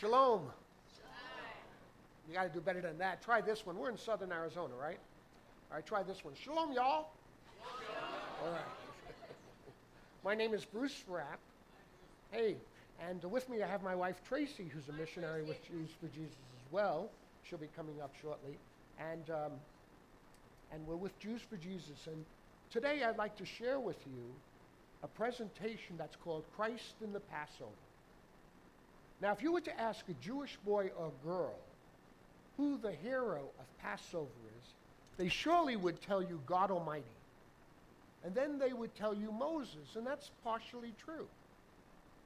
Shalom. Shalom. You got to do better than that. Try this one. We're in southern Arizona, right? All right, try this one. Shalom, y'all. All right. My name is Bruce Rapp. Hey, and with me I have my wife Tracy, who's a missionary with Jews for Jesus as well. She'll be coming up shortly. And we're with Jews for Jesus. And today I'd like to share with you a presentation that's called Christ in the Passover. Now, if you were to ask a Jewish boy or girl who the hero of Passover is, they surely would tell you God Almighty. And then they would tell you Moses, and that's partially true.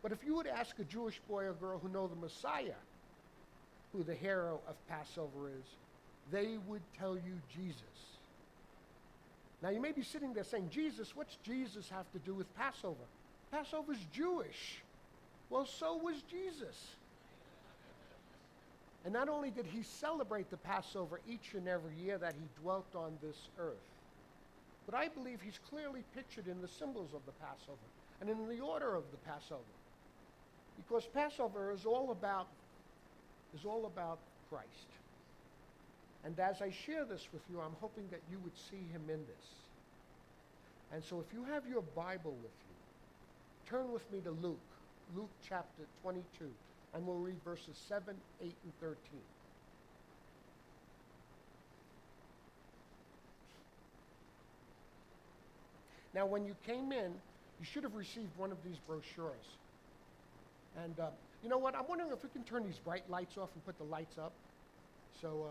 But if you would ask a Jewish boy or girl who know the Messiah, who the hero of Passover is, they would tell you Jesus. Now, you may be sitting there saying, Jesus, what's Jesus have to do with Passover? Passover's Jewish. Well, so was Jesus. And not only did he celebrate the Passover each and every year that he dwelt on this earth, but I believe he's clearly pictured in the symbols of the Passover and in the order of the Passover. Because Passover is all about Christ. And as I share this with you, I'm hoping that you would see him in this. And so if you have your Bible with you, turn with me to Luke chapter 22, and we'll read verses 7, 8, and 13. Now, when you came in, you should have received one of these brochures. And you know what? I'm wondering if we can turn these bright lights off and put the lights up. So,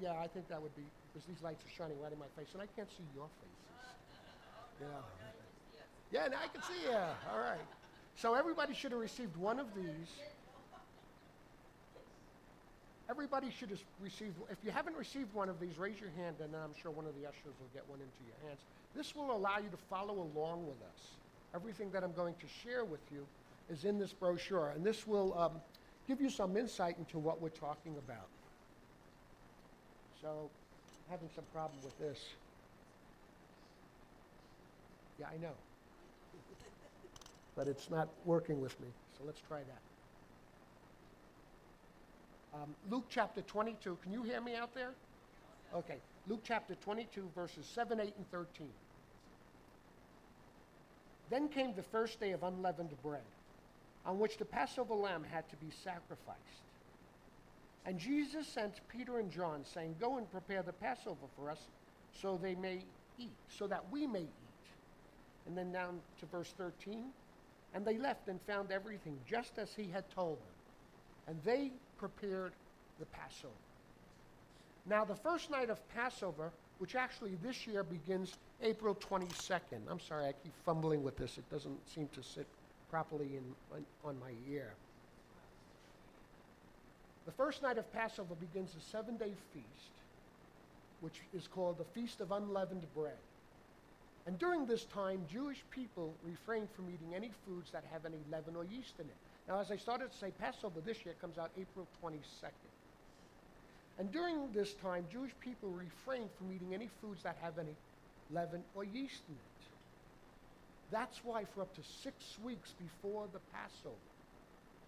yeah, I think that would be, because these lights are shining right in my face, and I can't see your faces. Yeah, now I can see you. All right. So everybody should have received one of these. Everybody should have received, if you haven't received one of these, raise your hand, and I'm sure one of the ushers will get one into your hands. This will allow you to follow along with us. Everything that I'm going to share with you is in this brochure, and this will give you some insight into what we're talking about. So, I'm having some problem with this. Yeah, I know. But it's not working with me, so let's try that. Luke chapter 22, can you hear me out there? Okay, Luke chapter 22, verses 7, 8, and 13. Then came the first day of unleavened bread, on which the Passover lamb had to be sacrificed. And Jesus sent Peter and John, saying, "Go and prepare the Passover for us, so that we may eat." And then down to verse 13, and they left and found everything just as he had told them. And they prepared the Passover. Now, the first night of Passover, which actually this year begins April 22nd. I'm sorry, I keep fumbling with this. It doesn't seem to sit properly on my ear. The first night of Passover begins a 7-day feast, which is called the Feast of Unleavened Bread. And during this time, Jewish people refrain from eating any foods that have any leaven or yeast in it. Now, as I started to say, Passover this year comes out April 22nd. And during this time, Jewish people refrain from eating any foods that have any leaven or yeast in it. That's why for up to 6 weeks before the Passover,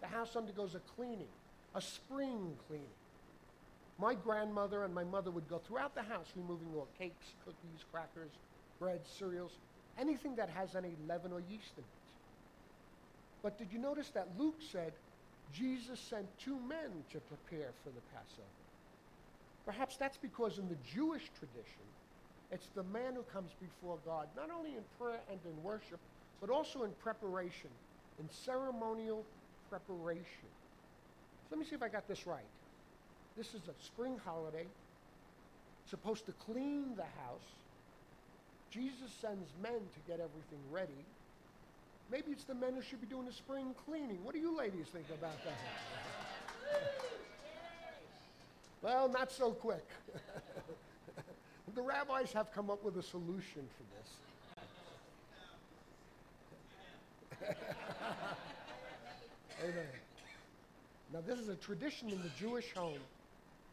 the house undergoes a cleaning. A spring cleaning. My grandmother and my mother would go throughout the house removing all cakes, cookies, crackers, bread, cereals, anything that has any leaven or yeast in it. But did you notice that Luke said Jesus sent 2 men to prepare for the Passover? Perhaps that's because in the Jewish tradition, it's the man who comes before God, not only in prayer and in worship, but also in preparation, in ceremonial preparation. Let me see if I got this right. This is a spring holiday. Supposed to clean the house. Jesus sends men to get everything ready. Maybe it's the men who should be doing the spring cleaning. What do you ladies think about that? Well, not so quick. The rabbis have come up with a solution for this. Amen. Now, this is a tradition in the Jewish home,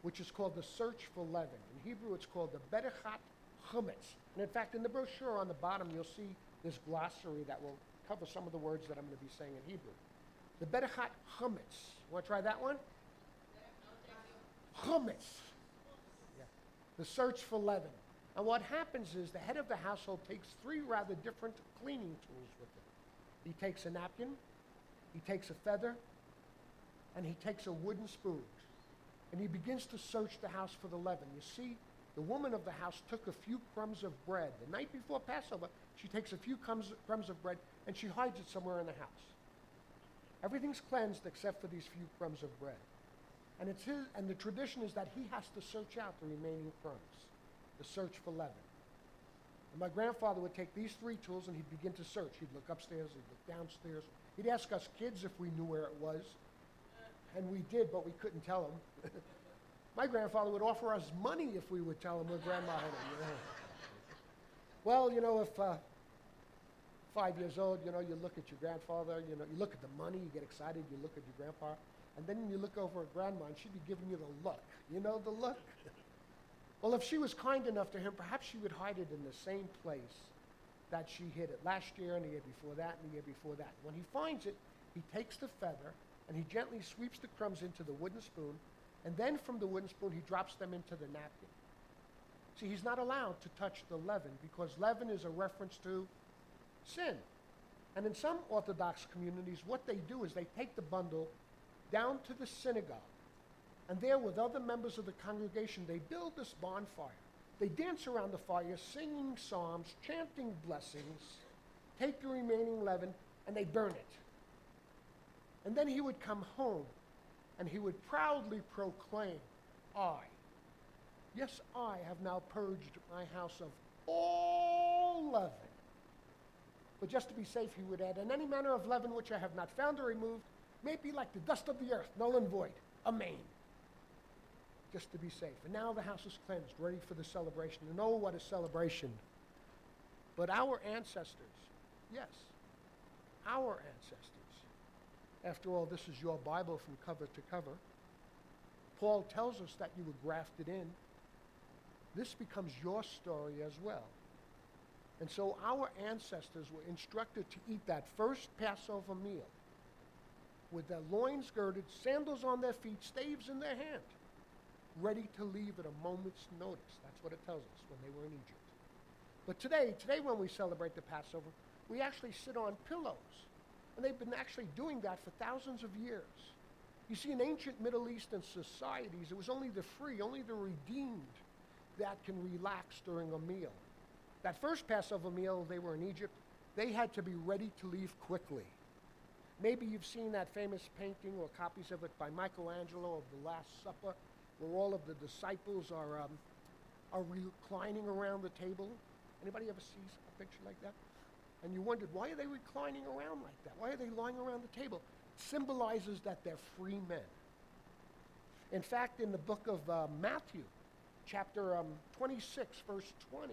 which is called the search for leaven. In Hebrew, it's called the bedikat chametz. And in fact, in the brochure on the bottom, you'll see this glossary that will cover some of the words that I'm going to be saying in Hebrew. The bedikat chametz. Want to try that one? Chometz. Yeah. The search for leaven. And what happens is the head of the household takes three rather different cleaning tools with him. He takes a napkin, he takes a feather, and he takes a wooden spoon. And he begins to search the house for the leaven. You see, the woman of the house took a few crumbs of bread. The night before Passover, she takes a few crumbs of bread and she hides it somewhere in the house. Everything's cleansed except for these few crumbs of bread. And it's his, and the tradition is that he has to search out the remaining crumbs, the search for leaven. And my grandfather would take these three tools and he'd begin to search. He'd look upstairs, he'd look downstairs. He'd ask us kids if we knew where it was. And we did, but we couldn't tell him. My grandfather would offer us money if we would tell him where Grandma had it. Well, you know, if 5 years old, you know, you look at your grandfather, you know, you look at the money, you get excited, you look at your grandpa, and then you look over at Grandma, and she'd be giving you the look. You know, the look. Well, if she was kind enough to him, perhaps she would hide it in the same place that she hid it last year and the year before that and the year before that. When he finds it, he takes the feather, and he gently sweeps the crumbs into the wooden spoon, and then from the wooden spoon, he drops them into the napkin. See, he's not allowed to touch the leaven because leaven is a reference to sin. And in some Orthodox communities, what they do is they take the bundle down to the synagogue, and there with other members of the congregation, they build this bonfire. They dance around the fire, singing psalms, chanting blessings, take the remaining leaven, and they burn it. And then he would come home, and he would proudly proclaim, I, yes, I have now purged my house of all leaven. But just to be safe, he would add, and any manner of leaven which I have not found or removed may be like the dust of the earth, null and void, amen. Just to be safe. And now the house is cleansed, ready for the celebration. And oh, what a celebration. But our ancestors, yes, our ancestors, after all, this is your Bible from cover to cover. Paul tells us that you were grafted in. This becomes your story as well. And so our ancestors were instructed to eat that first Passover meal with their loins girded, sandals on their feet, staves in their hand, ready to leave at a moment's notice. That's what it tells us when they were in Egypt. But today when we celebrate the Passover, we actually sit on pillows. And they've been actually doing that for thousands of years. You see, in ancient Middle Eastern societies, it was only the free, only the redeemed that can relax during a meal. That first Passover meal, they were in Egypt, they had to be ready to leave quickly. Maybe you've seen that famous painting or copies of it by Michelangelo of the Last Supper, where all of the disciples are reclining around the table. Anybody ever sees a picture like that? And you wondered, why are they reclining around like that? Why are they lying around the table? It symbolizes that they're free men. In fact, in the book of Matthew, chapter 26, verse 20,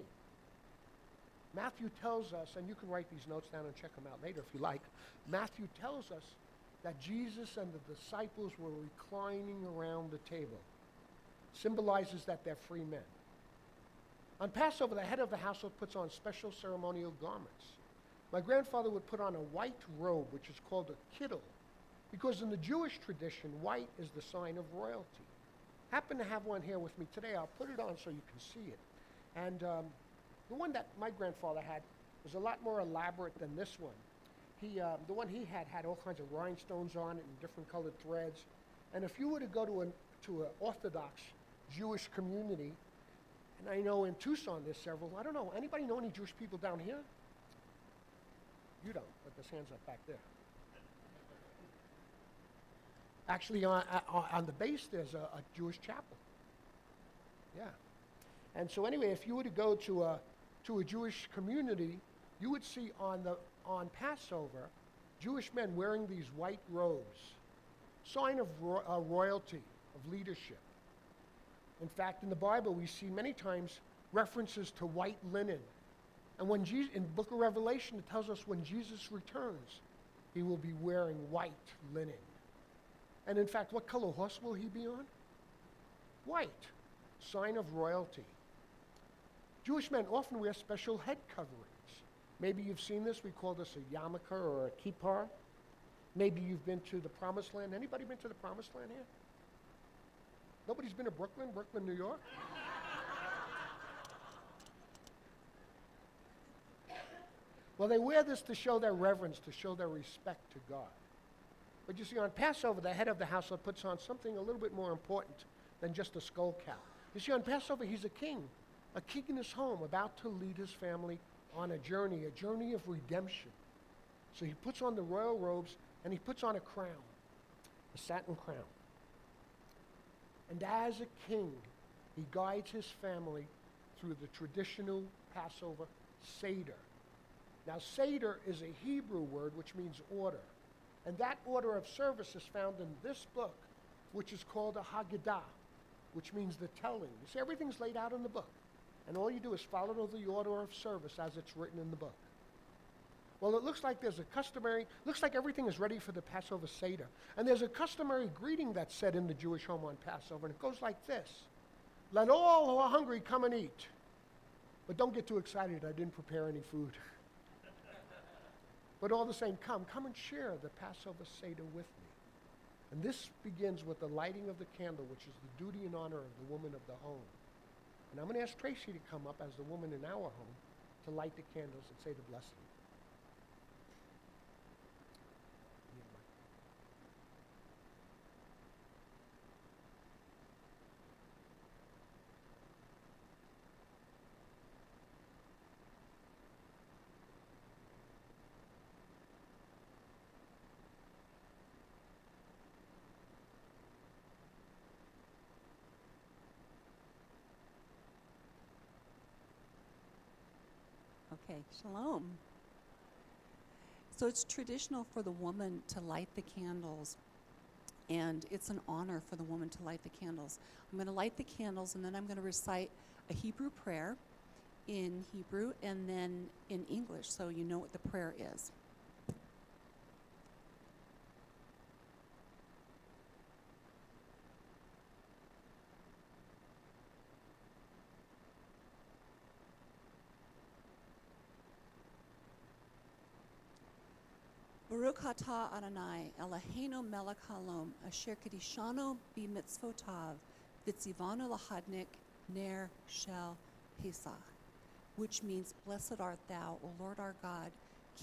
Matthew tells us, and you can write these notes down and check them out later if you like. Matthew tells us that Jesus and the disciples were reclining around the table. Symbolizes that they're free men. On Passover, the head of the household puts on special ceremonial garments. My grandfather would put on a white robe, which is called a kittel, because in the Jewish tradition, white is the sign of royalty. Happen to have one here with me today. I'll put it on so you can see it. And the one that my grandfather had was a lot more elaborate than this one. The one he had all kinds of rhinestones on it and different colored threads. And if you were to go to an Orthodox Jewish community, and I know in Tucson there's several, I don't know, anybody know any Jewish people down here? You don't, but there's hands up back there. Actually, on the base, there's a Jewish chapel. Yeah. And so anyway, if you were to go to a Jewish community, you would see on Passover, Jewish men wearing these white robes, sign of royalty, of leadership. In fact, in the Bible, we see many times references to white linen. And when Jesus, in the book of Revelation, it tells us when Jesus returns, he will be wearing white linen. And in fact, what color horse will he be on? White, sign of royalty. Jewish men often wear special head coverings. Maybe you've seen this. We call this a yarmulke or a kippah. Maybe you've been to the Promised Land. Anybody been to the Promised Land here? Nobody's been to Brooklyn, New York? Well, they wear this to show their reverence, to show their respect to God. But you see, on Passover, the head of the household puts on something a little bit more important than just a skullcap. You see, on Passover, he's a king in his home, about to lead his family on a journey of redemption. So he puts on the royal robes, and he puts on a crown, a satin crown. And as a king, he guides his family through the traditional Passover Seder. Now, Seder is a Hebrew word which means order. And that order of service is found in this book, which is called a Haggadah, which means the telling. You see, everything's laid out in the book. And all you do is follow the order of service as it's written in the book. Well, it looks like there's a customary, looks like everything is ready for the Passover Seder. And there's a customary greeting that's said in the Jewish home on Passover, and it goes like this. Let all who are hungry come and eat. But don't get too excited, I didn't prepare any food. But all the same, come and share the Passover Seder with me. And this begins with the lighting of the candle, which is the duty and honor of the woman of the home. And I'm going to ask Tracy to come up as the woman in our home to light the candles and say the blessing. Okay, shalom. So it's traditional for the woman to light the candles, and it's an honor for the woman to light the candles. I'm going to light the candles, and then I'm going to recite a Hebrew prayer in Hebrew and then in English, so you know what the prayer is. Baruch atah Adonai Eloheinu melech haolam asher kedishanu b'mitzvotav v'tzivanu lahadnik ner shel Pesach, which means, blessed art thou, O Lord our God,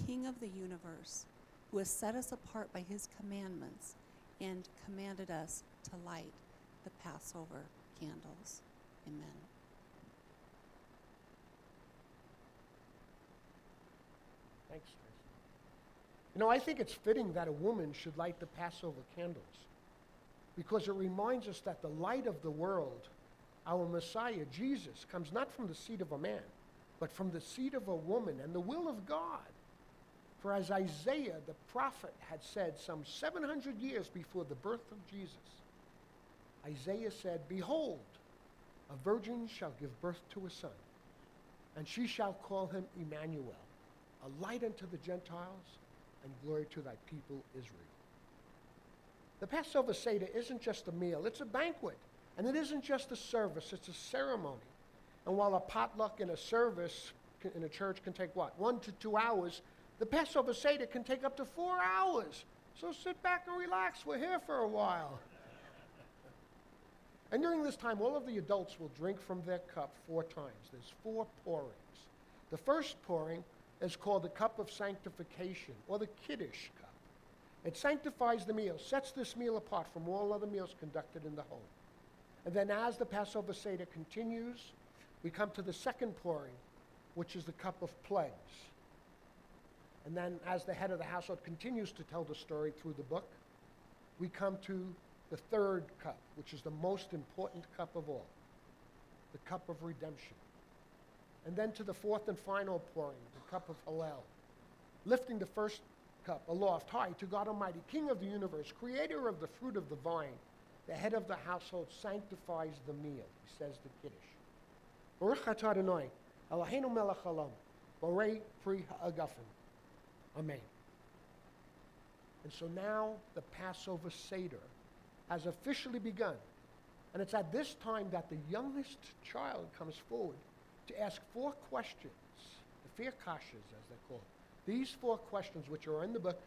King of the universe, who has set us apart by his commandments and commanded us to light the Passover candles. Amen. Thanks. You know, I think it's fitting that a woman should light the Passover candles, because it reminds us that the light of the world, our Messiah, Jesus, comes not from the seed of a man, but from the seed of a woman and the will of God. For as Isaiah the prophet had said some 700 years before the birth of Jesus, Isaiah said, behold, a virgin shall give birth to a son, and she shall call him Emmanuel, a light unto the Gentiles, and glory to thy people Israel. The Passover Seder isn't just a meal, it's a banquet. And it isn't just a service, it's a ceremony. And while a potluck and a service in a church can take, what, 1 to 2 hours, the Passover Seder can take up to 4 hours. So sit back and relax, we're here for a while. And during this time, all of the adults will drink from their cup 4 times. There's 4 pourings. The first pouring is called the cup of sanctification, or the Kiddush cup. It sanctifies the meal, sets this meal apart from all other meals conducted in the home. And then as the Passover Seder continues, we come to the second pouring, which is the cup of plagues. And then as the head of the household continues to tell the story through the book, we come to the third cup, which is the most important cup of all, the cup of redemption. And then to the fourth and final pouring, the cup of Hallel, lifting the first cup aloft high to God Almighty, King of the universe, creator of the fruit of the vine. The head of the household sanctifies the meal, he says the Kiddush. Baruch atah Adonai, Eloheinu melech haolam, borei pri ha'agafen. Amen. And so now the Passover Seder has officially begun. And it's at this time that the youngest child comes forward to ask 4 questions, the firkashas, as they're called. These 4 questions, which are in the book,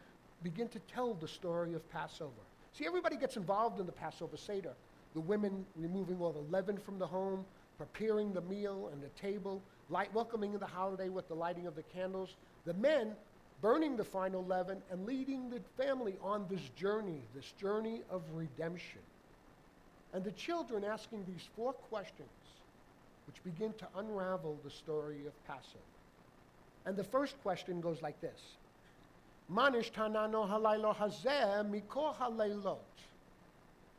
begin to tell the story of Passover. See, everybody gets involved in the Passover Seder. The women removing all the leaven from the home, preparing the meal and the table, welcoming the holiday with the lighting of the candles. The men burning the final leaven and leading the family on this journey of redemption. And the children asking these four questions, which begin to unravel the story of Passover. And the first question goes like this. Manish tanano halaylo hazeh miko halaylot,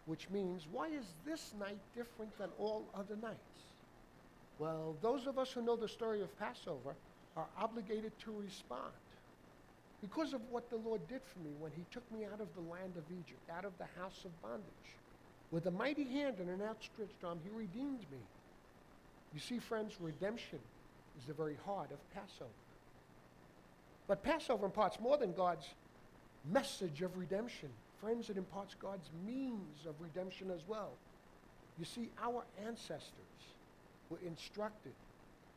which means, why is this night different than all other nights? Well, those of us who know the story of Passover are obligated to respond. Because of what the Lord did for me when he took me out of the land of Egypt, out of the house of bondage. With a mighty hand and an outstretched arm, he redeemed me. You see, friends, redemption is the very heart of Passover. But Passover imparts more than God's message of redemption. Friends, it imparts God's means of redemption as well. You see, our ancestors were instructed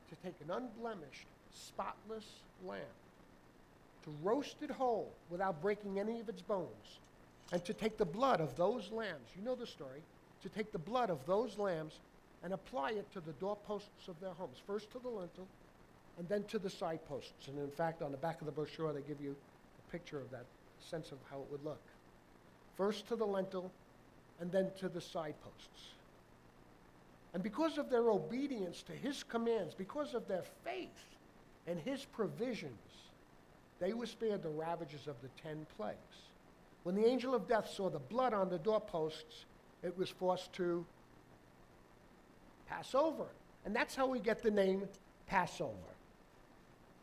to take an unblemished, spotless lamb, to roast it whole without breaking any of its bones, and to take the blood of those lambs, you know the story, to take the blood of those lambs and apply it to the doorposts of their homes, first to the lintel and then to the side posts. And in fact, on the back of the brochure, they give you a picture of that, sense of how it would look. First to the lintel and then to the side posts. And because of their obedience to his commands, because of their faith and his provisions, they were spared the ravages of the 10 plagues. When the angel of death saw the blood on the doorposts, it was forced to pass over. And that's how we get the name Passover.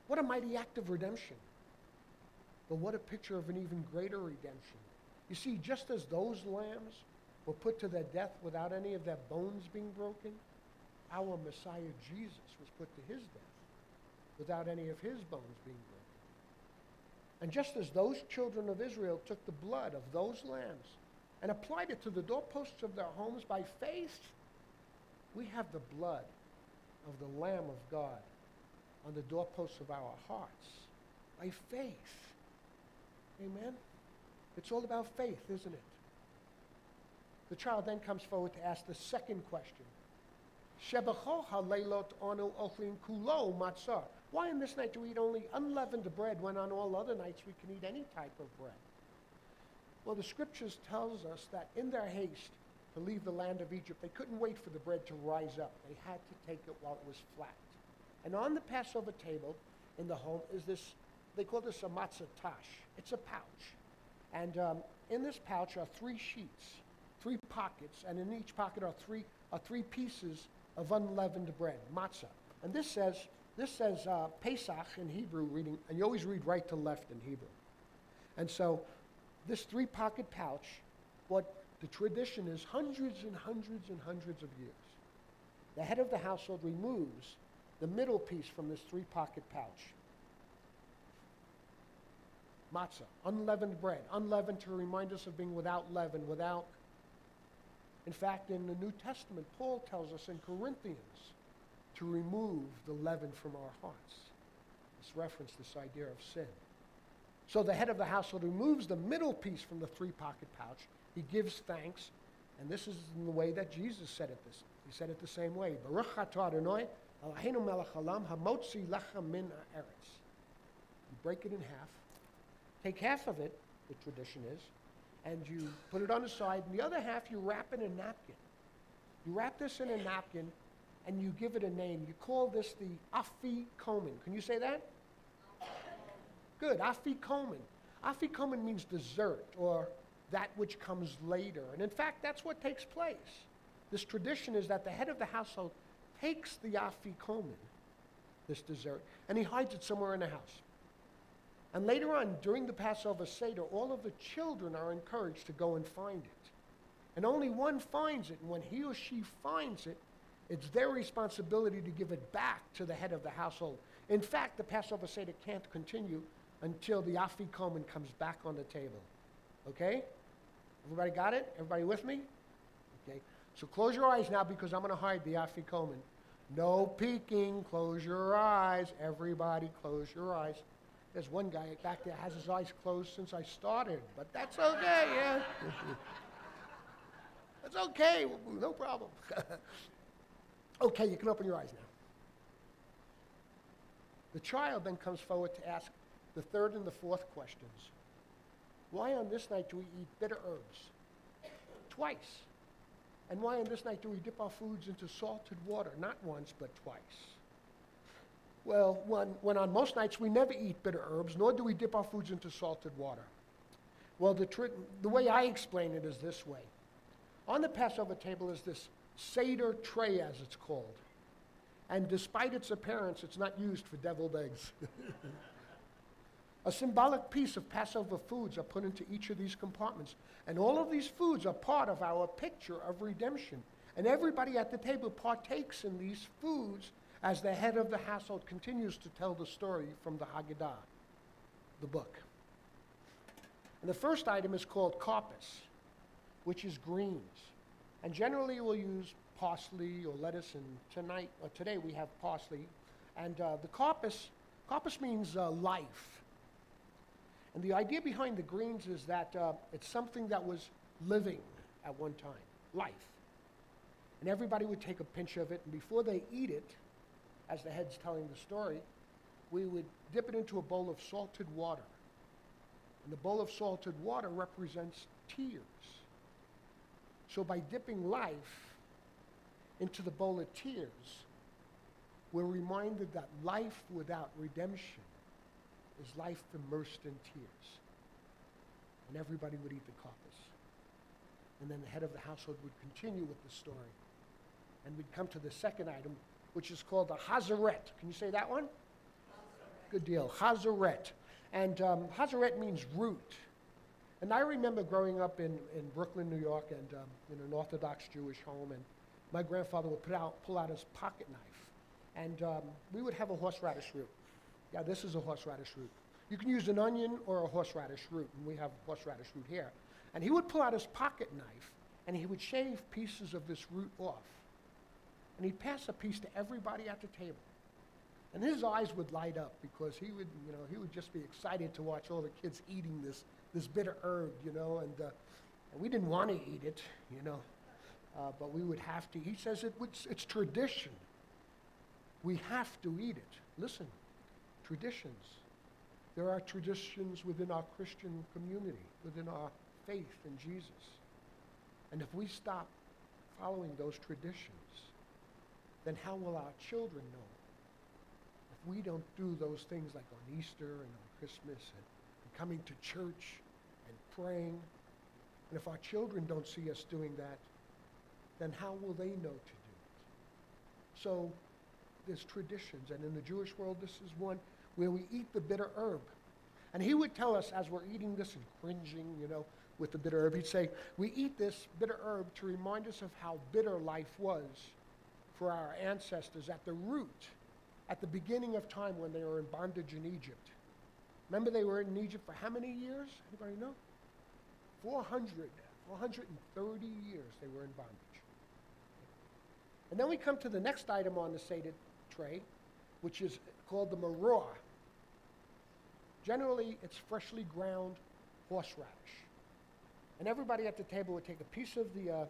What a mighty act of redemption. But what a picture of an even greater redemption. You see, just as those lambs were put to their death without any of their bones being broken, our Messiah Jesus was put to his death without any of his bones being broken. And just as those children of Israel took the blood of those lambs and applied it to the doorposts of their homes by faith, we have the blood of the Lamb of God on the doorposts of our hearts by faith. Amen? It's all about faith, isn't it? The child then comes forward to ask the second question. Why on this night do we eat only unleavened bread when on all other nights we can eat any type of bread? Well, the scriptures tells us that in their haste to leave the land of Egypt, they couldn't wait for the bread to rise up. They had to take it while it was flat. And on the Passover table in the home is this, they call this a matzah tash. It's a pouch. And in this pouch are 3 sheets, 3 pockets, and in each pocket are three pieces of unleavened bread, matzah. And this says, Pesach in Hebrew reading, and you always read right to left in Hebrew. And so this 3-pocket pouch, what the tradition is, hundreds and hundreds and hundreds of years. The head of the household removes the middle piece from this 3-pocket pouch. Matzah, unleavened bread, unleavened to remind us of being without leaven, without. In fact, in the New Testament, Paul tells us in Corinthians, to remove the leaven from our hearts. This reference, this idea of sin. So the head of the household removes the middle piece from the 3-pocket pouch. He gives thanks, and this is in the way that Jesus said it. He said it the same way. Baruch atah Adonai Eloheinu melech haolam hamotzi lechem min haaretz. You break it in half, take half of it, the tradition is, and you put it on the side, and the other half you wrap in a napkin. You wrap this in a napkin, and you give it a name. You call this the Afikomen. Can you say that? Good, Afikomen. Afikomen means dessert, or that which comes later. And in fact, that's what takes place. This tradition is that the head of the household takes the Afikomen, this dessert, and he hides it somewhere in the house. And later on, during the Passover Seder, all of the children are encouraged to go and find it. And only one finds it, and when he or she finds it, it's their responsibility to give it back to the head of the household. In fact, the Passover Seder can't continue until the Afikomen comes back on the table. Okay? Everybody got it? Everybody with me? Okay. So close your eyes now because I'm going to hide the Afikomen. No peeking. Close your eyes. Everybody close your eyes. There's one guy back there has his eyes closed since I started, but that's okay, yeah. That's okay, no problem. Okay, you can open your eyes now. The child then comes forward to ask the third and the fourth questions. Why on this night do we eat bitter herbs? Twice. And why on this night do we dip our foods into salted water? Not once, but twice. Well, when on most nights we never eat bitter herbs, nor do we dip our foods into salted water. Well, the way I explain it is this way. On the Passover table is this Seder tray, as it's called. And despite its appearance, it's not used for deviled eggs. A symbolic piece of Passover foods are put into each of these compartments. And all of these foods are part of our picture of redemption. And everybody at the table partakes in these foods as the head of the household continues to tell the story from the Haggadah, the book. And the first item is called karpas, which is greens. And generally we'll use parsley or lettuce, and today we have parsley. And the karpas means life. And the idea behind the greens is that it's something that was living at one time, life. And everybody would take a pinch of it, and before they eat it, as the head's telling the story, we would dip it into a bowl of salted water. And the bowl of salted water represents tears. So by dipping life into the bowl of tears, we're reminded that life without redemption is life immersed in tears. And everybody would eat the karpas. And then the head of the household would continue with the story. And we'd come to the second item, which is called the hazaret. Can you say that one? Hazaret. Good deal. Hazaret. And hazaret means root. And I remember growing up in Brooklyn, New York, and in an Orthodox Jewish home, and my grandfather would pull out his pocket knife, and we would have a horseradish root. Yeah, this is a horseradish root. You can use an onion or a horseradish root, and we have horseradish root here. And he would pull out his pocket knife, and he would shave pieces of this root off. And he'd pass a piece to everybody at the table. And his eyes would light up because he would, you know, he would just be excited to watch all the kids eating this bitter herb, you know, and we didn't want to eat it, you know, but we would have to. He says it's tradition. We have to eat it. Listen, traditions. There are traditions within our Christian community, within our faith in Jesus. And if we stop following those traditions, then how will our children know if we don't do those things like on Easter and on Christmas and coming to church and praying? And if our children don't see us doing that, then how will they know to do it? So there's traditions, and in the Jewish world, this is one where we eat the bitter herb. And he would tell us as we're eating this and cringing, you know, with the bitter herb, he'd say, we eat this bitter herb to remind us of how bitter life was for our ancestors at the root, at the beginning of time when they were in bondage in Egypt. Remember they were in Egypt for how many years? Anybody know? 430 years they were in bondage. And then we come to the next item on the Seder tray, which is called the maror. Generally, it's freshly ground horseradish. And everybody at the table would take a piece of the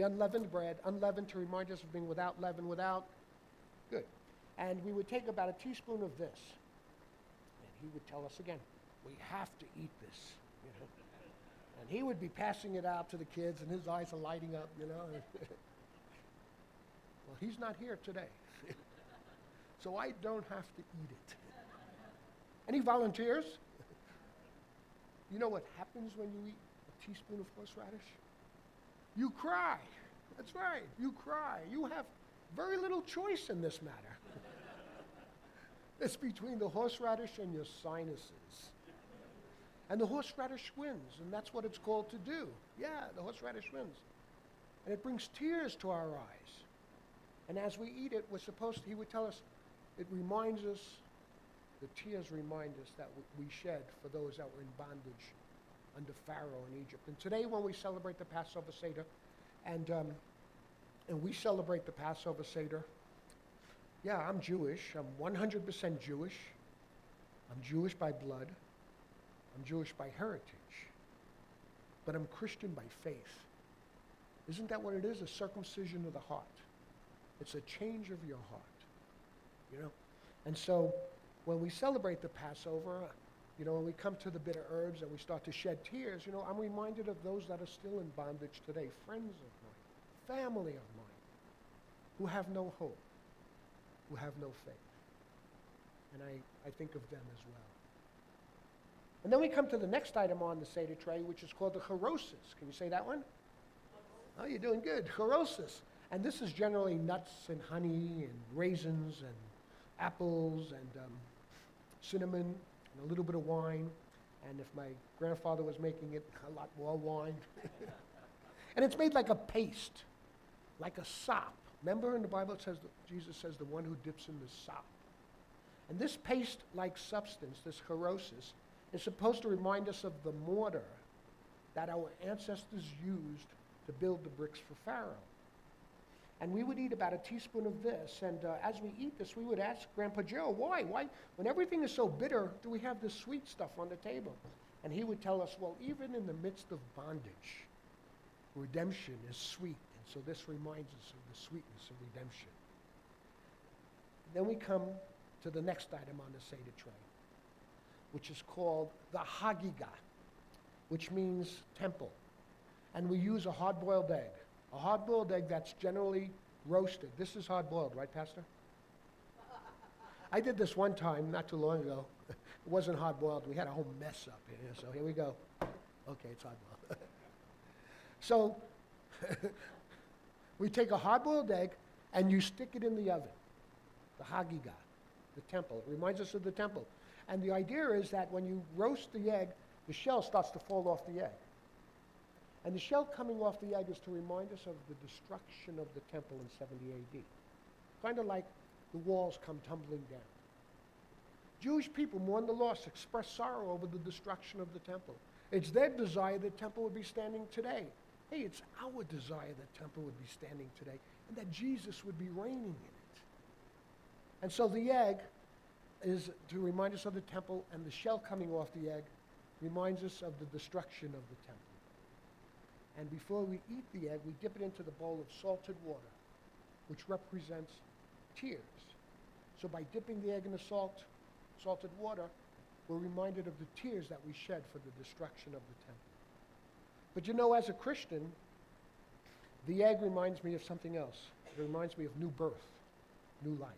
unleavened bread, unleavened to remind us of being without leaven, without, good. And we would take about a teaspoon of this. And he would tell us again, we have to eat this. You know? And he would be passing it out to the kids, and his eyes are lighting up, you know. Well, he's not here today, so I don't have to eat it. Any volunteers? You know what happens when you eat a teaspoon of horseradish? You cry. That's right, you cry. You have very little choice in this matter. It's between the horseradish and your sinuses. And the horseradish wins, and that's what it's called to do. Yeah, the horseradish wins. And it brings tears to our eyes. And as we eat it, he would tell us, it reminds us, the tears remind us that we shed for those that were in bondage under Pharaoh in Egypt. And today when we celebrate the Passover Seder, and we celebrate the Passover Seder, yeah, I'm Jewish, I'm 100% Jewish, I'm Jewish by blood. I'm Jewish by heritage. But I'm Christian by faith. Isn't that what it is? A circumcision of the heart. It's a change of your heart, you know? And so when we celebrate the Passover, you know, when we come to the bitter herbs and we start to shed tears, you know, I'm reminded of those that are still in bondage today, friends of mine, family of mine, who have no hope, who have no faith. And I think of them as well. And then we come to the next item on the Seder tray, which is called the charoset. Can you say that one? Oh, you're doing good. Charoset. And this is generally nuts and honey and raisins and apples and cinnamon and a little bit of wine. And if my grandfather was making it, a lot more wine. And it's made like a paste, like a sop. Remember in the Bible it says, Jesus says, the one who dips in the sop. And this paste-like substance, this charoset, is supposed to remind us of the mortar that our ancestors used to build the bricks for Pharaoh. And we would eat about a teaspoon of this, and as we eat this, we would ask Grandpa Joe, why? Why, when everything is so bitter, do we have this sweet stuff on the table? And he would tell us, well, even in the midst of bondage, redemption is sweet. And so this reminds us of the sweetness of redemption. Then we come to the next item on the Seder tray, which is called the Haggadah, which means temple. And we use a hard-boiled egg. A hard-boiled egg that's generally roasted. This is hard-boiled, right, Pastor? I did this one time not too long ago. It wasn't hard-boiled. We had a whole mess up here, so here we go. Okay, it's hard-boiled. So we take a hard-boiled egg, and you stick it in the oven, the Haggadah, the temple. It reminds us of the temple. And the idea is that when you roast the egg, the shell starts to fall off the egg. And the shell coming off the egg is to remind us of the destruction of the temple in 70 AD. Kind of like the walls come tumbling down. Jewish people mourn the loss, express sorrow over the destruction of the temple. It's their desire the temple would be standing today. Hey, it's our desire the temple would be standing today and that Jesus would be reigning in it. And so the egg is to remind us of the temple, and the shell coming off the egg reminds us of the destruction of the temple. And before we eat the egg, we dip it into the bowl of salted water, which represents tears. So by dipping the egg in the salted water, we're reminded of the tears that we shed for the destruction of the temple. But you know, as a Christian, the egg reminds me of something else. It reminds me of new birth, new life.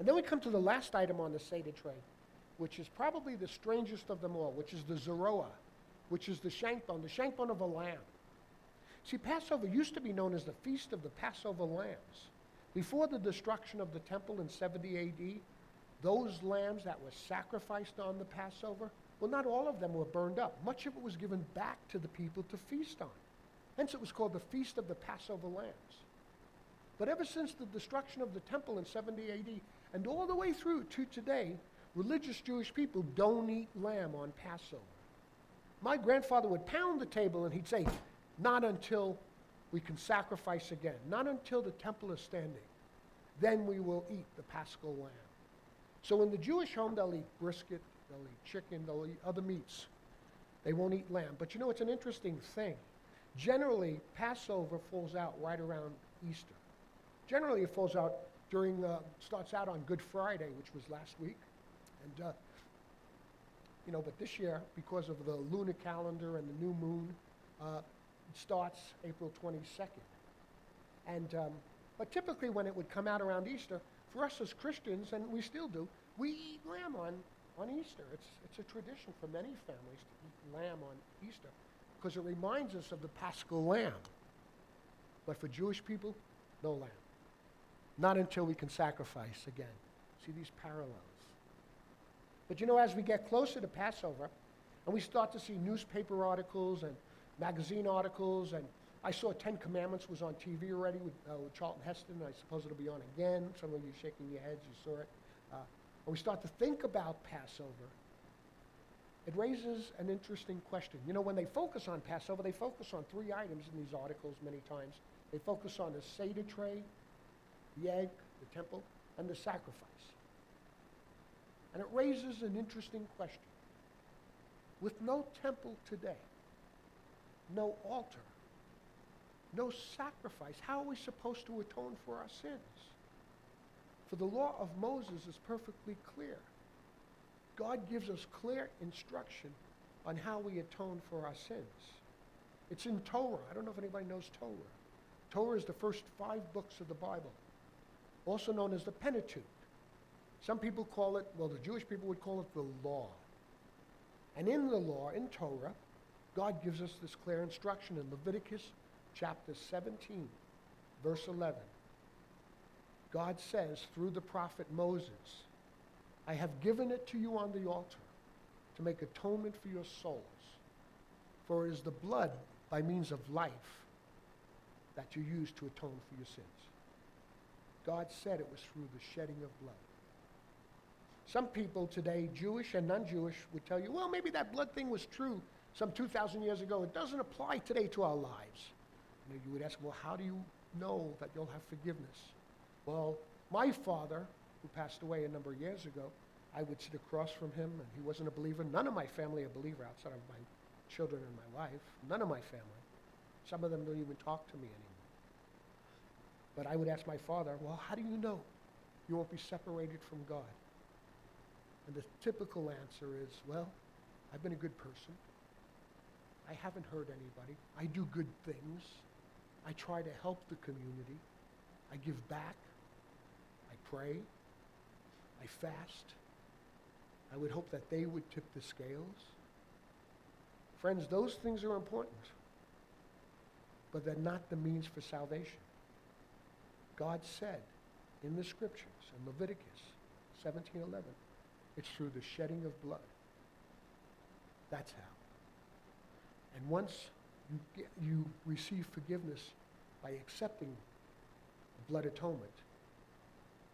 And then we come to the last item on the Seder tray, which is probably the strangest of them all, which is the zaroah, which is the shank bone of a lamb. See, Passover used to be known as the Feast of the Passover Lambs. Before the destruction of the temple in 70 AD, those lambs that were sacrificed on the Passover, well, not all of them were burned up. Much of it was given back to the people to feast on. Hence it was called the Feast of the Passover Lambs. But ever since the destruction of the temple in 70 AD, and all the way through to today, religious Jewish people don't eat lamb on Passover. My grandfather would pound the table and he'd say, not until we can sacrifice again, not until the temple is standing, then we will eat the Paschal lamb. So in the Jewish home, they'll eat brisket, they'll eat chicken, they'll eat other meats. They won't eat lamb. But you know, it's an interesting thing. Generally, Passover falls out right around Easter. Generally, it falls out during, starts out on Good Friday, which was last week, and you know, but this year, because of the lunar calendar and the new moon, it starts April 22nd. And, but typically when it would come out around Easter, for us as Christians, and we still do, we eat lamb on Easter. It's a tradition for many families to eat lamb on Easter because it reminds us of the Paschal lamb. But for Jewish people, no lamb. Not until we can sacrifice again. See these parallels. But you know, as we get closer to Passover, and we start to see newspaper articles and magazine articles, and I saw 10 Commandments was on TV already with Charlton Heston, and I suppose it'll be on again. Some of you shaking your heads, you saw it. When we start to think about Passover, it raises an interesting question. You know, when they focus on Passover, they focus on three items in these articles many times. They focus on the Seder tray, the egg, the temple, and the sacrifice. And it raises an interesting question. With no temple today, no altar, no sacrifice, how are we supposed to atone for our sins? For the law of Moses is perfectly clear. God gives us clear instruction on how we atone for our sins. It's in Torah. I don't know if anybody knows Torah. Torah is the first 5 books of the Bible, also known as the Pentateuch. Some people call it, well, the Jewish people would call it the law. And in the law, in Torah, God gives us this clear instruction in Leviticus chapter 17, verse 11. God says through the prophet Moses, I have given it to you on the altar to make atonement for your souls. For it is the blood by means of life that you use to atone for your sins. God said it was through the shedding of blood. Some people today, Jewish and non-Jewish, would tell you, well, maybe that blood thing was true some 2,000 years ago. It doesn't apply today to our lives. And you would ask, well, how do you know that you'll have forgiveness? Well, my father, who passed away a number of years ago, I would sit across from him, and he wasn't a believer. None of my family are a believer outside of my children and my wife. None of my family. Some of them don't even talk to me anymore. But I would ask my father, well, how do you know you won't be separated from God? And the typical answer is, well, I've been a good person. I haven't hurt anybody. I do good things. I try to help the community. I give back. I pray. I fast. I would hope that they would tip the scales. Friends, those things are important, but they're not the means for salvation. God said in the scriptures, in Leviticus 17:11, it's through the shedding of blood. That's how. And once you receive forgiveness by accepting blood atonement,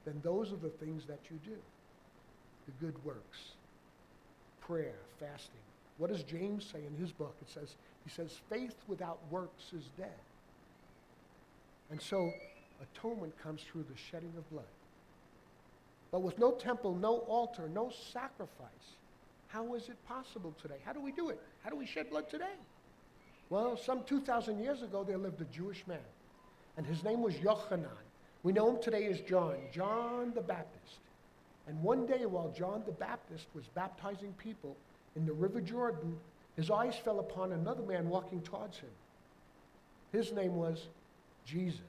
then those are the things that you do. The good works, prayer, fasting. What does James say in his book? He says, faith without works is dead. And so atonement comes through the shedding of blood. But with no temple, no altar, no sacrifice, how is it possible today? How do we do it? How do we shed blood today? Well, some 2,000 years ago, there lived a Jewish man, and his name was Yochanan. We know him today as John the Baptist. And one day, while John the Baptist was baptizing people in the River Jordan, his eyes fell upon another man walking towards him. His name was Jesus,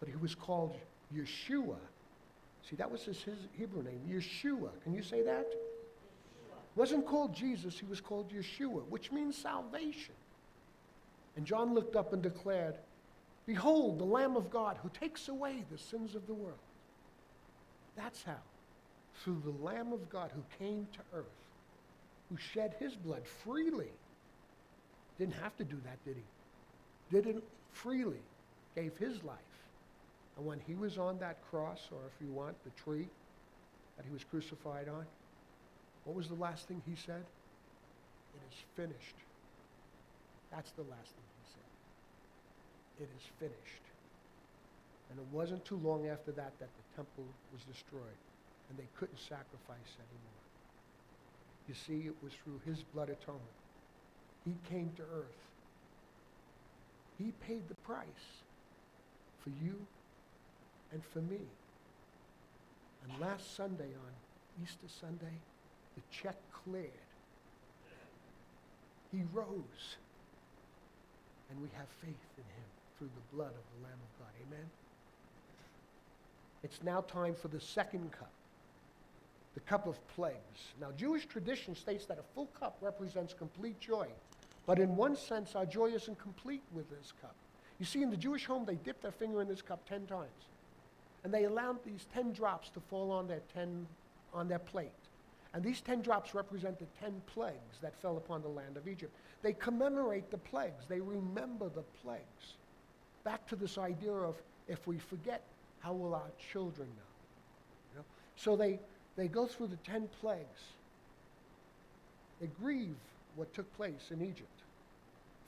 but he was called Yeshua. See, that was his Hebrew name, Yeshua. Can you say that? He wasn't called Jesus, he was called Yeshua, which means salvation. And John looked up and declared, behold, the Lamb of God who takes away the sins of the world. That's how, through the Lamb of God who came to earth, who shed his blood freely. Didn't have to do that, did he? Did it freely, gave his life. And when he was on that cross, or if you want, the tree that he was crucified on, what was the last thing he said? It is finished. That's the last thing he said. It is finished. And it wasn't too long after that that the temple was destroyed, and they couldn't sacrifice anymore. You see, it was through his blood atonement. He came to earth. He paid the price for you and for me. And last Sunday, on Easter Sunday, the check cleared. He rose. And we have faith in him through the blood of the Lamb of God. Amen? It's now time for the second cup, the cup of plagues. Now, Jewish tradition states that a full cup represents complete joy. But in one sense, our joy isn't complete with this cup. You see, in the Jewish home, they dip their finger in this cup 10 times. And they allowed these 10 drops to fall on their plate. And these 10 drops represent the 10 plagues that fell upon the land of Egypt. They commemorate the plagues. They remember the plagues. Back to this idea of, if we forget, how will our children know? You know? So they go through the 10 plagues. They grieve what took place in Egypt.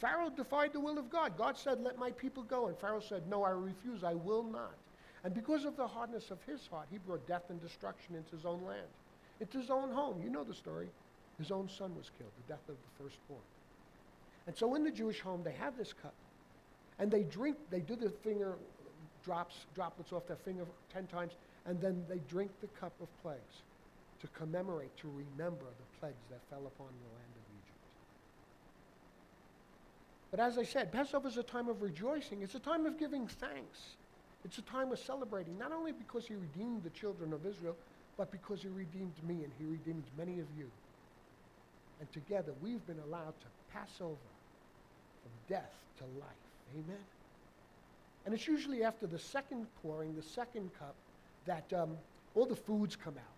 Pharaoh defied the will of God. God said, let my people go. And Pharaoh said, no, I refuse. I will not. And because of the hardness of his heart, he brought death and destruction into his own land. It's his own home. You know the story. His own son was killed, the death of the firstborn. And so in the Jewish home, they have this cup. And they drink, they do the finger droplets off their finger 10 times, and then they drink the cup of plagues to commemorate, to remember the plagues that fell upon the land of Egypt. But as I said, Passover is a time of rejoicing. It's a time of giving thanks. It's a time of celebrating, not only because he redeemed the children of Israel, but because he redeemed me and he redeemed many of you. And together we've been allowed to pass over from death to life. Amen? And it's usually after the second pouring, the second cup, that all the foods come out.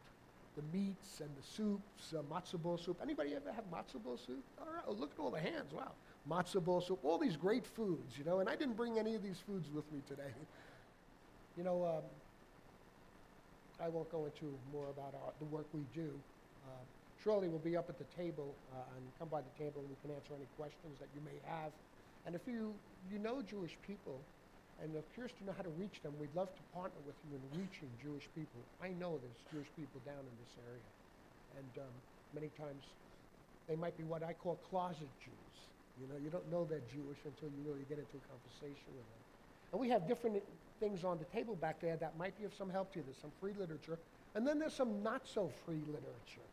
The meats and the soups, matzo ball soup. Anybody ever have matzo ball soup? All right, oh, look at all the hands, wow. Matzo ball soup, all these great foods, you know, and I didn't bring any of these foods with me today. You know, I won't go into more about the work we do. Shirley will be up at the table, and come by the table and we can answer any questions that you may have. And if you know Jewish people and are curious to know how to reach them, we'd love to partner with you in reaching Jewish people. I know there's Jewish people down in this area. And many times they might be what I call closet Jews. You know, you don't know they're Jewish until you really get into a conversation with them. And we have different things on the table back there that might be of some help to you. There's some free literature. And then there's some not so free literature.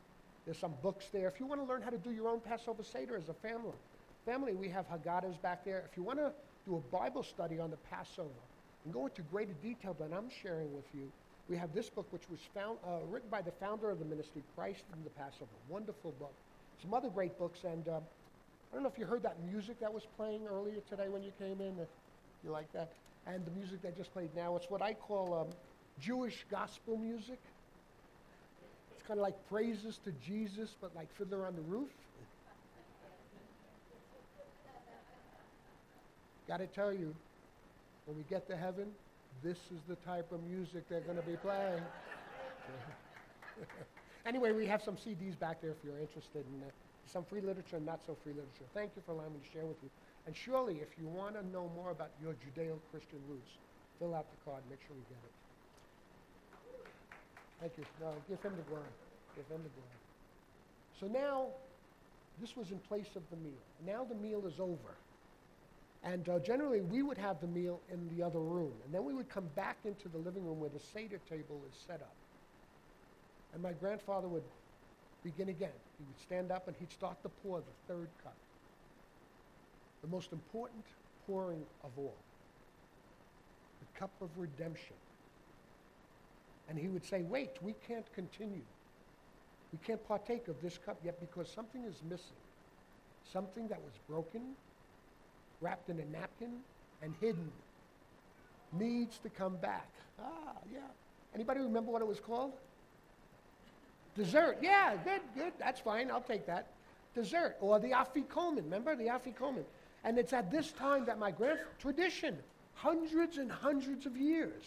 There's some books there. If you want to learn how to do your own Passover Seder as a family, we have Haggadahs back there. If you want to do a Bible study on the Passover and go into greater detail than I'm sharing with you, we have this book, which was written by the founder of the ministry, Christ in the Passover. Wonderful book. Some other great books. And I don't know if you heard that music that was playing earlier today when you came in. You like that? And the music that just played now, it's what I call Jewish gospel music. It's kind of like praises to Jesus, but like Fiddler on the Roof. Got to tell you, when we get to heaven, this is the type of music they're going to be playing. Anyway, we have some CDs back there if you're interested in some free literature and not so free literature. Thank you for allowing me to share with you. And surely, if you want to know more about your Judeo-Christian roots, fill out the card. Make sure we get it. Thank you. No, give him the glory. Give him the glory. So now, this was in place of the meal. Now the meal is over. And generally, we would have the meal in the other room. And then we would come back into the living room where the Seder table is set up. And my grandfather would begin again. He would stand up and he'd start to pour the third cup. The most important pouring of all, the cup of redemption. And he would say, wait, we can't continue. We can't partake of this cup yet because something is missing. Something that was broken, wrapped in a napkin, and hidden, needs to come back. Ah, yeah. Anybody remember what it was called? Dessert. Yeah, good, good. That's fine. I'll take that. Dessert, or the Afikomen. Remember the Afikomen? And it's at this time that my tradition, hundreds and hundreds of years.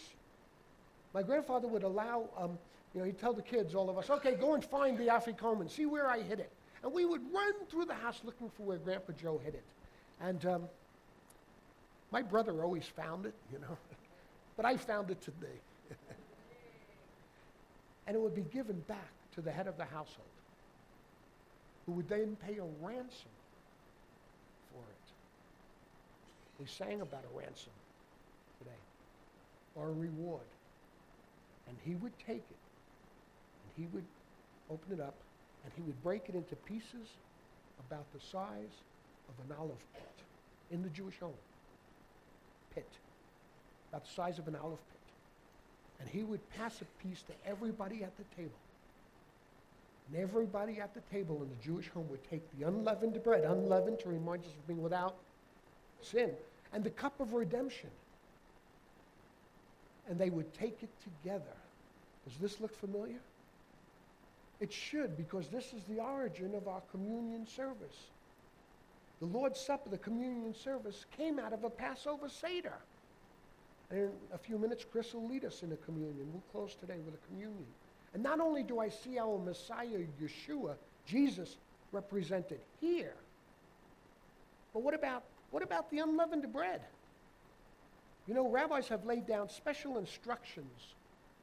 My grandfather would allow, he'd tell the kids, all of us, okay, go and find the Afikomen, see where I hid it. And we would run through the house looking for where Grandpa Joe hid it. And my brother always found it, you know, but I found it today. And it would be given back to the head of the household, who would then pay a ransom for it. We sang about a ransom today, or a reward. And he would take it, and he would open it up, and he would break it into pieces about the size of an olive pit in the Jewish home. Pit. About the size of an olive pit. And he would pass a piece to everybody at the table. And everybody at the table in the Jewish home would take the unleavened bread, unleavened to remind us of being without sin, and the cup of redemption. And they would take it together. Does this look familiar? It should, because this is the origin of our communion service. The Lord's Supper, the communion service, came out of a Passover Seder. And in a few minutes, Chris will lead us in a communion. We'll close today with a communion. And not only do I see our Messiah, Yeshua, Jesus, represented here, but what about the unleavened bread? You know, rabbis have laid down special instructions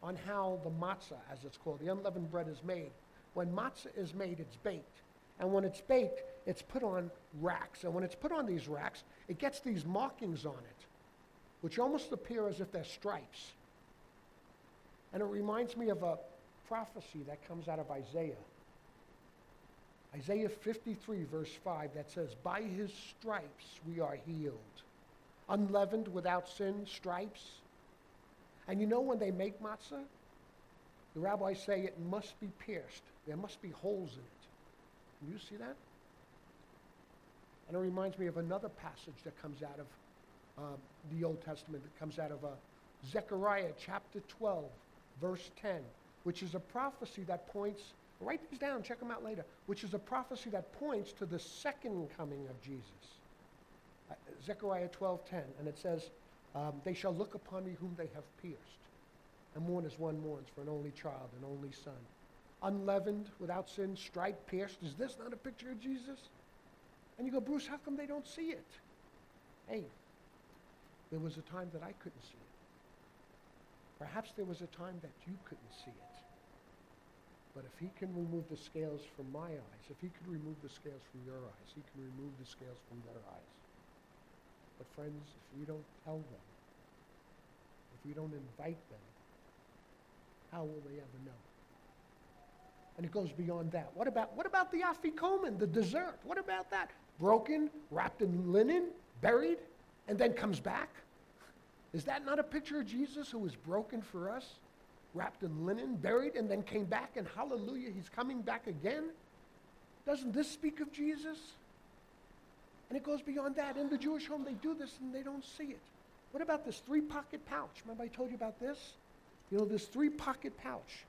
on how the matzah, as it's called, the unleavened bread is made. When matzah is made, it's baked. And when it's baked, it's put on racks. And when it's put on these racks, it gets these markings on it, which almost appear as if they're stripes. And it reminds me of a prophecy that comes out of Isaiah. Isaiah 53, verse 5, that says, "By his stripes we are healed. Unleavened, without sin, stripes." And you know when they make matzah, the rabbis say it must be pierced. There must be holes in it. Can you see that? And it reminds me of another passage that comes out of the Old Testament, that comes out of Zechariah chapter 12, verse 10, which is a prophecy that points, write these down, check them out later, which is a prophecy that points to the second coming of Jesus. Zechariah 12:10, and it says, "They shall look upon me whom they have pierced, and mourn as one mourns for an only child, an only son. Unleavened, without sin, striped, pierced." Is this not a picture of Jesus? And you go, "Bruce, how come they don't see it?" Hey, there was a time that I couldn't see it. Perhaps there was a time that you couldn't see it. But if he can remove the scales from my eyes, if he can remove the scales from your eyes, he can remove the scales from their eyes. But friends, if you don't tell them, if you don't invite them, how will they ever know? And it goes beyond that. What about the Afikomen, the dessert? What about that? Broken, wrapped in linen, buried, and then comes back? Is that not a picture of Jesus who was broken for us, wrapped in linen, buried, and then came back, and hallelujah, he's coming back again? Doesn't this speak of Jesus? And it goes beyond that. In the Jewish home, they do this and they don't see it. What about this three-pocket pouch? Remember I told you about this? You know, this three-pocket pouch.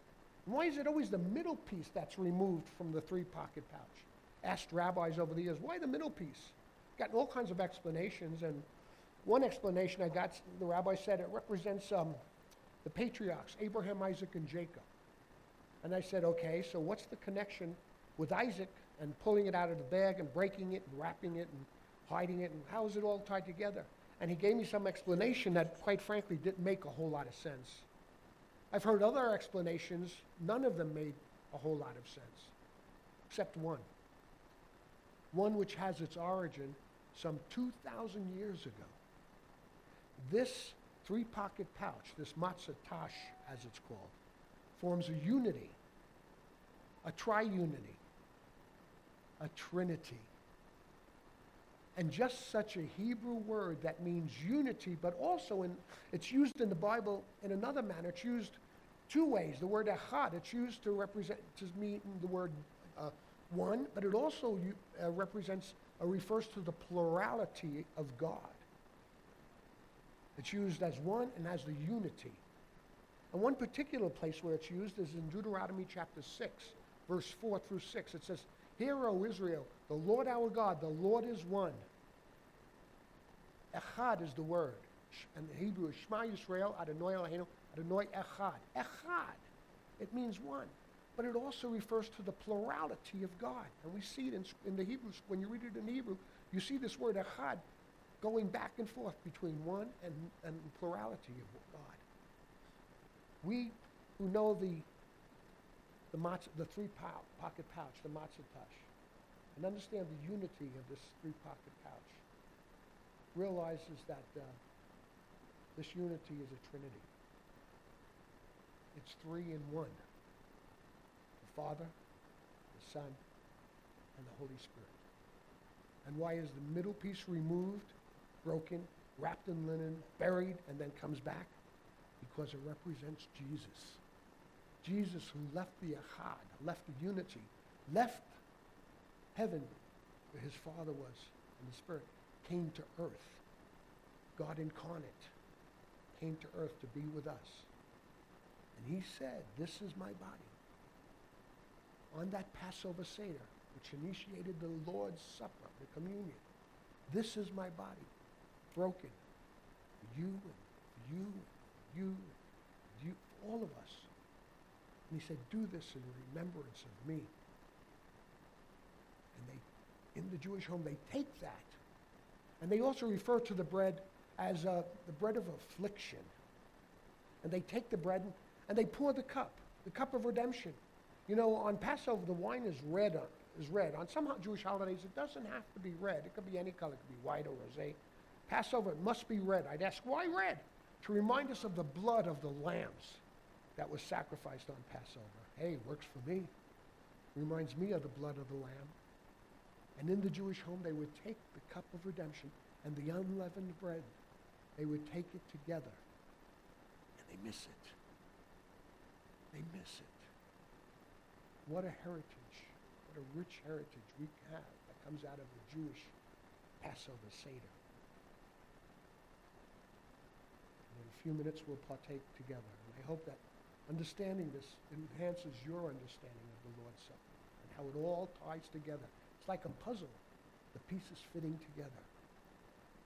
Why is it always the middle piece that's removed from the three-pocket pouch? Asked rabbis over the years, why the middle piece? Gotten all kinds of explanations, and one explanation I got, the rabbi said it represents the patriarchs, Abraham, Isaac, and Jacob. And I said, okay, so what's the connection with Isaac and pulling it out of the bag and breaking it and wrapping it and hiding it, and how is it all tied together? And he gave me some explanation that, quite frankly, didn't make a whole lot of sense. I've heard other explanations. None of them made a whole lot of sense, except one. One which has its origin some 2,000 years ago. This three-pocket pouch, this matzah tash, as it's called, forms a unity, a triunity, a trinity. And just such a Hebrew word that means unity, but also it's used in the Bible in another manner. It's used two ways. The word Echad, it's used to represent, to mean the word one, but it also refers to the plurality of God. It's used as one and as the unity. And one particular place where it's used is in Deuteronomy chapter 6, verse 4 through 6. It says, "Hear, O Israel, the Lord our God, the Lord is one." Echad is the word. And the Hebrew is Shema Yisrael, Adonai Eloheinu, Adonai Echad. Echad, it means one. But it also refers to the plurality of God. And we see it in the Hebrew. When you read it in Hebrew, you see this word Echad going back and forth between one and plurality of God. We who know the three-pocket pouch, the matzah tash, and understand the unity of this three-pocket pouch, realizes that this unity is a trinity. It's three in one. The Father, the Son, and the Holy Spirit. And why is the middle piece removed, broken, wrapped in linen, buried, and then comes back? Because it represents Jesus. Jesus who left the Echad, left the unity, left heaven where his Father was and the Spirit, came to earth. God incarnate came to earth to be with us. And he said, "This is my body." On that Passover Seder, which initiated the Lord's Supper, the communion, "This is my body, broken for you and for you and for you and for you, for all of us." And he said, "Do this in remembrance of me." And they, in the Jewish home, they take that. And they also refer to the bread as the bread of affliction. And they take the bread and they pour the cup of redemption. You know, on Passover, the wine is red. On some Jewish holidays, it doesn't have to be red. It could be any color. It could be white or rosé. Passover, it must be red. I'd ask, why red? To remind us of the blood of the lambs that was sacrificed on Passover. Hey, works for me. Reminds me of the blood of the lamb. And in the Jewish home, they would take the cup of redemption and the unleavened bread. They would take it together. And they miss it. They miss it. What a heritage. What a rich heritage we have that comes out of the Jewish Passover Seder. And in a few minutes, we'll partake together. And I hope that understanding this enhances your understanding of the Lord's Supper and how it all ties together. It's like a puzzle, the pieces fitting together.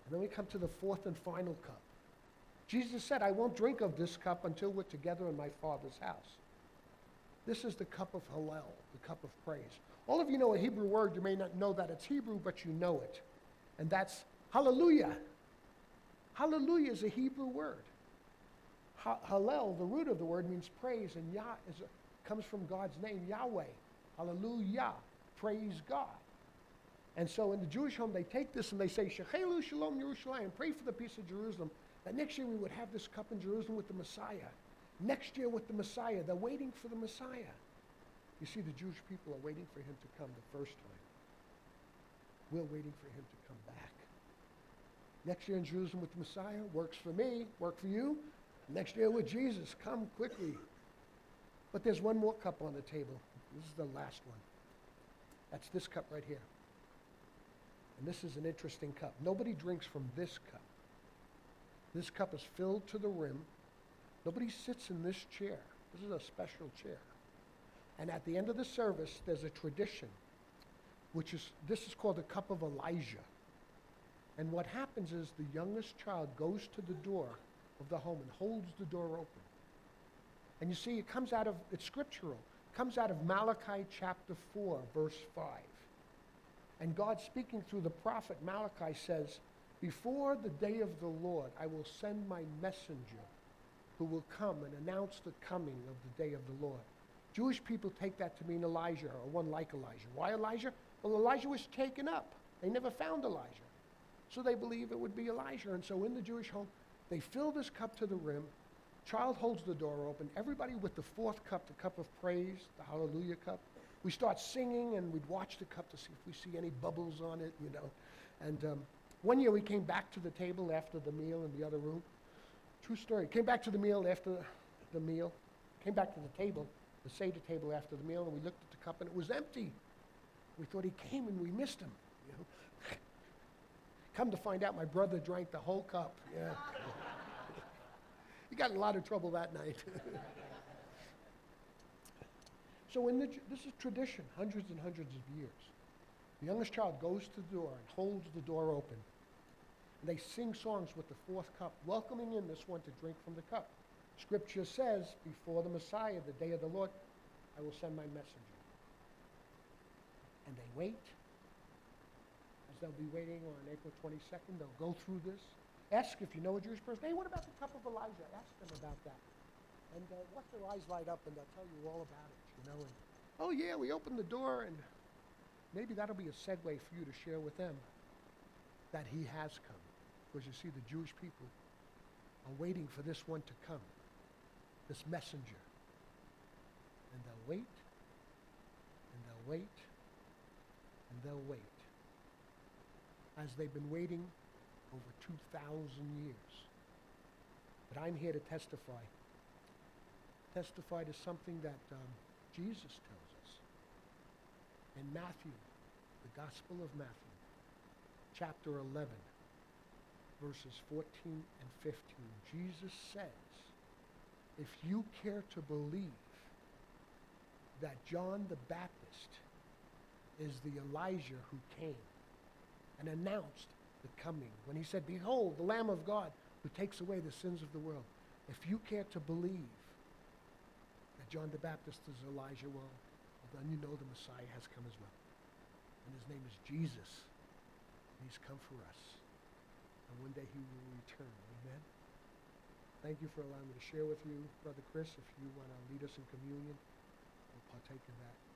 And then we come to the fourth and final cup. Jesus said, I won't drink of this cup until we're together in my Father's house. This is the cup of Hallel, the cup of praise. All of you know a Hebrew word. You may not know that it's Hebrew, but you know it. And that's Hallelujah. Hallelujah is a Hebrew word. Hallel, the root of the word, means praise, and Yah comes from God's name, Yahweh. Hallelujah, praise God. And so in the Jewish home, they take this and they say, Shechelu Shalom Yerushalayim, pray for the peace of Jerusalem, that next year we would have this cup in Jerusalem with the Messiah. Next year with the Messiah. They're waiting for the Messiah. You see, the Jewish people are waiting for him to come the first time. We're waiting for him to come back. Next year in Jerusalem with the Messiah, works for me, work for you. Next year with Jesus, come quickly. But there's one more cup on the table. This is the last one. That's this cup right here. And this is an interesting cup. Nobody drinks from this cup. This cup is filled to the rim. Nobody sits in this chair. This is a special chair. And at the end of the service, there's a tradition, which is, this is called the cup of Elijah. And what happens is the youngest child goes to the door of the home and holds the door open. And you see, it comes out of, it's scriptural. It comes out of Malachi chapter 4, verse 5. And God, speaking through the prophet Malachi, says, before the day of the Lord, I will send my messenger who will come and announce the coming of the day of the Lord. Jewish people take that to mean Elijah, or one like Elijah. Why Elijah? Well, Elijah was taken up. They never found Elijah. So they believe it would be Elijah. And so in the Jewish home, they fill this cup to the rim. Child holds the door open. Everybody with the fourth cup, the cup of praise, the Hallelujah cup. We start singing, and we'd watch the cup to see if we see any bubbles on it, you know. And one year we came back to the table after the meal in the other room. True story. Came back to the meal after the meal. Came back to the table, the Seder table after the meal, and we looked at the cup, and it was empty. We thought he came, and we missed him, you know. Come to find out, my brother drank the whole cup. Yeah. He got in a lot of trouble that night. So this is tradition, hundreds and hundreds of years. The youngest child goes to the door and holds the door open. And they sing songs with the fourth cup, welcoming in this one to drink from the cup. Scripture says, before the Messiah, the day of the Lord, I will send my messenger. And they wait. As they'll be waiting on April 22nd, they'll go through this. Ask if you know a Jewish person, hey, what about the cup of Elijah? Ask them about that. And watch their eyes light up, and they'll tell you all about it, you know. And, oh, yeah, we opened the door, and maybe that'll be a segue for you to share with them that he has come. Because you see, the Jewish people are waiting for this one to come, this messenger. And they'll wait, and they'll wait, and they'll wait. As they've been waiting over 2,000 years. But I'm here to testify. Testify to something that Jesus tells us. In Matthew, the Gospel of Matthew, chapter 11, verses 14 and 15, Jesus says, if you care to believe that John the Baptist is the Elijah who came and announced the coming, when he said, behold, the Lamb of God who takes away the sins of the world, if you care to believe John the Baptist is Elijah, well, then you know the Messiah has come as well. And his name is Jesus. And he's come for us. And one day he will return. Amen? Thank you for allowing me to share with you, Brother Chris. If you want to lead us in communion, we'll partake in that.